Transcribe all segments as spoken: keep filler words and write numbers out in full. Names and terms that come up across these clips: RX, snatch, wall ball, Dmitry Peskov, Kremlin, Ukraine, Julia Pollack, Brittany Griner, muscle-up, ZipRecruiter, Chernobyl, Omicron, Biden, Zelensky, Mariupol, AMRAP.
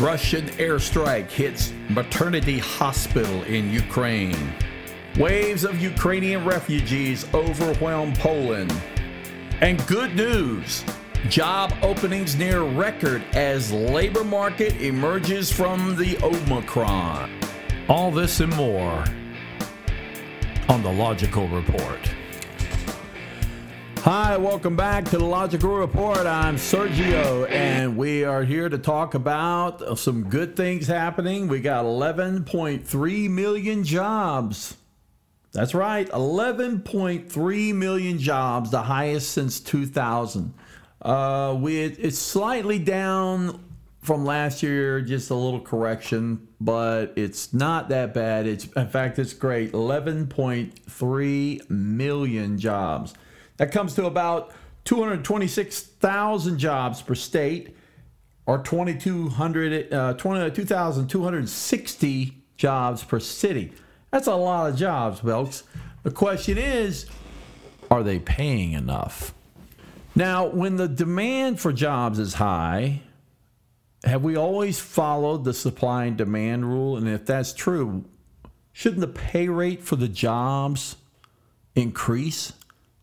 Russian airstrike hits maternity hospital in Ukraine. Waves of Ukrainian refugees overwhelm Poland. And good news, job openings near record as labor market emerges from the Omicron. All this and more on The Logical Report. Hi, welcome back to The Logical Report. I'm Sergio, and we are here to talk about some good things happening. We got eleven point three million jobs. That's right, eleven point three million jobs, the highest since two thousand. Uh, we it's slightly down from last year, just a little correction, but it's not that bad. It's in fact, it's great. eleven point three million jobs. That comes to about two hundred twenty-six thousand jobs per state, or twenty-two hundred, uh, twenty, two thousand two hundred sixty jobs per city. That's a lot of jobs, folks. The question is, are they paying enough? Now, when the demand for jobs is high, have we always followed the supply and demand rule? And if that's true, shouldn't the pay rate for the jobs increase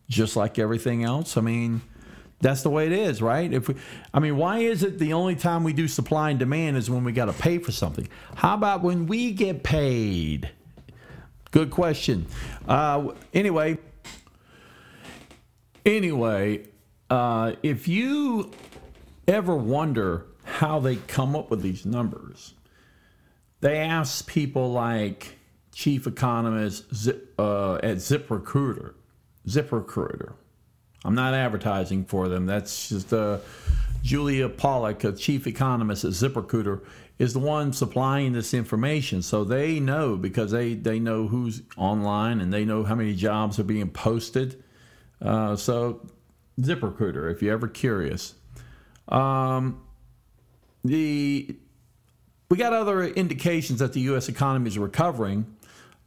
just like everything else? I mean, that's the way it is, right? If we, I mean, why is it the only time we do supply and demand is when we got to pay for something? How about when we get paid? Good question. Uh, anyway, anyway, uh, if you ever wonder how they come up with these numbers, they ask people like chief economist Zip, uh, at ZipRecruiter. ZipRecruiter. I'm not advertising for them. That's just uh, Julia Pollack, a chief economist at ZipRecruiter, is the one supplying this information. So they know, because they, they know who's online and they know how many jobs are being posted. Uh, so ZipRecruiter, if you're ever curious. Um, the we got other indications that the U S economy is recovering.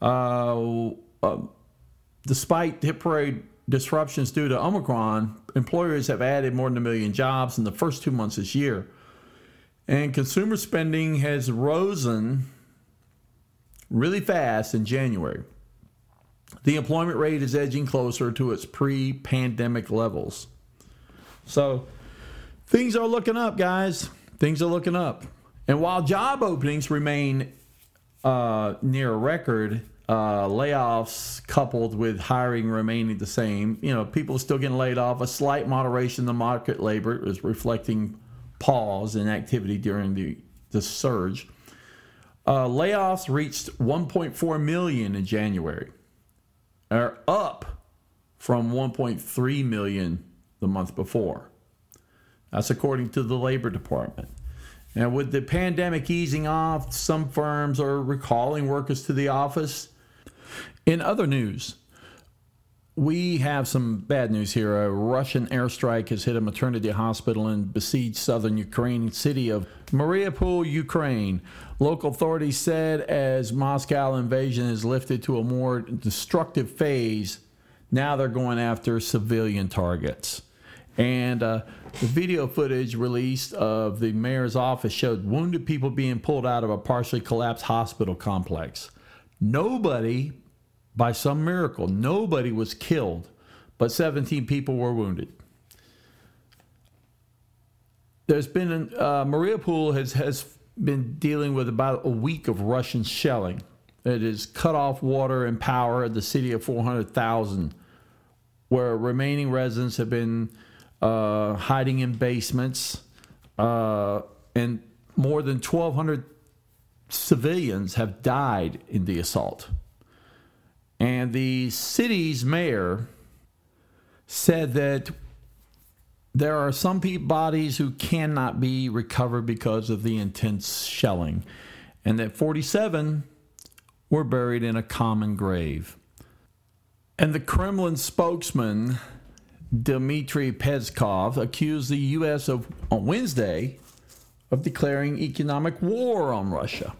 Uh, uh, despite temporary disruptions due to Omicron, employers have added more than a million jobs in the first two months this year. And consumer spending has risen really fast in January. The employment rate is edging closer to its pre-pandemic levels. So things are looking up, guys. Things are looking up. And while job openings remain uh, near a record, uh, layoffs coupled with hiring remaining the same. You know, people are still getting laid off. A slight moderation in the market labor is reflecting pause in activity during the, the surge. Uh, layoffs reached one point four million in January, are up from one point three million the month before. That's according to the Labor Department. Now, with the pandemic easing off, some firms are recalling workers to the office. In other news, we have some bad news here. A Russian airstrike has hit a maternity hospital and besieged southern Ukrainian city of Mariupol, Ukraine. Local authorities said as Moscow invasion is lifted to a more destructive phase, now they're going after civilian targets. And uh, the video footage released of the mayor's office showed wounded people being pulled out of a partially collapsed hospital complex. Nobody... By some miracle, nobody was killed, but seventeen people were wounded. There's been an, uh, Mariupol has, has been dealing with about a week of Russian shelling. It has cut off water and power at the city of four hundred thousand, where remaining residents have been uh, hiding in basements, uh, and more than twelve hundred civilians have died in the assault. And the city's mayor said that there are some bodies who cannot be recovered because of the intense shelling, and that forty-seven were buried in a common grave. And the Kremlin spokesman, Dmitry Peskov, accused the U S of, on Wednesday, of declaring economic war on Russia,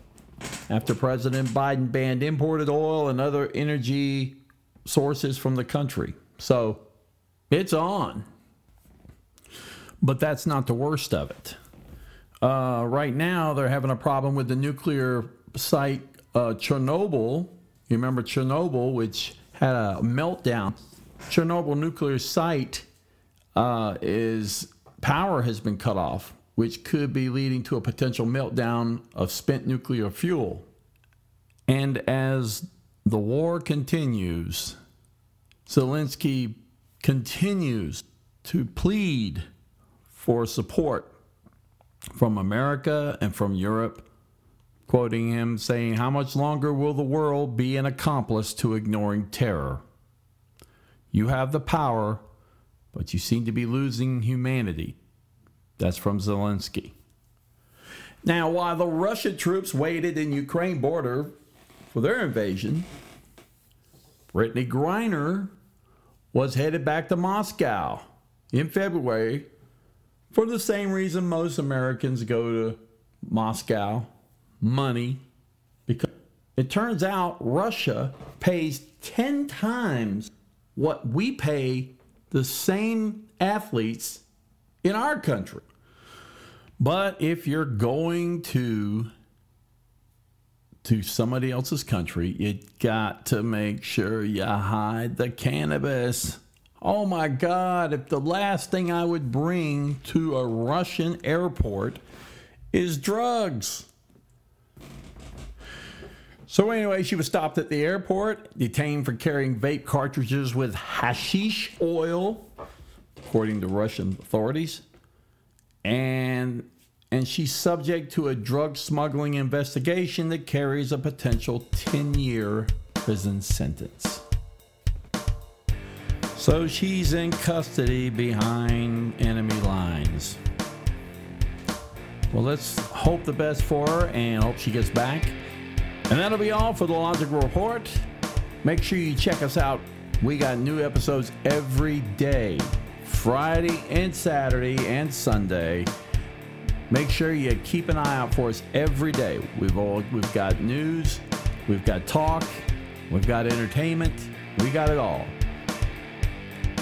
after President Biden banned imported oil and other energy sources from the country. So it's on. But that's not the worst of it. Uh, right now, they're having a problem with the nuclear site uh, Chernobyl. You remember Chernobyl, which had a meltdown. Chernobyl nuclear site uh, is power has been cut off, which could be leading to a potential meltdown of spent nuclear fuel. And as the war continues, Zelensky continues to plead for support from America and from Europe, quoting him saying, "How much longer will the world be an accomplice to ignoring terror? You have the power, but you seem to be losing humanity." That's from Zelensky. Now, while the Russian troops waited in Ukraine border for their invasion, Brittany Griner was headed back to Moscow in February for the same reason most Americans go to Moscow, money, because it turns out Russia pays ten times what we pay the same athletes in our country. But if you're going to to somebody else's country, you got to make sure you hide the cannabis. Oh my God, if the last thing I would bring to a Russian airport is drugs. So anyway, she was stopped at the airport, detained for carrying vape cartridges with hashish oil, according to Russian authorities. And and she's subject to a drug smuggling investigation that carries a potential ten-year prison sentence. So she's in custody behind enemy lines. Well, let's hope the best for her and hope she gets back. And that'll be all for the Logical Report. Make sure you check us out. We got new episodes every day, Friday and Saturday and Sunday. Make sure you keep an eye out for us every day. We've all, we've got news, we've got talk, we've got entertainment, we got it all.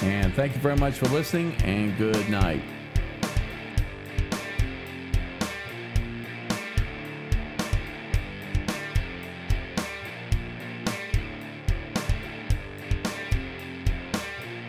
And thank you very much for listening, and good night.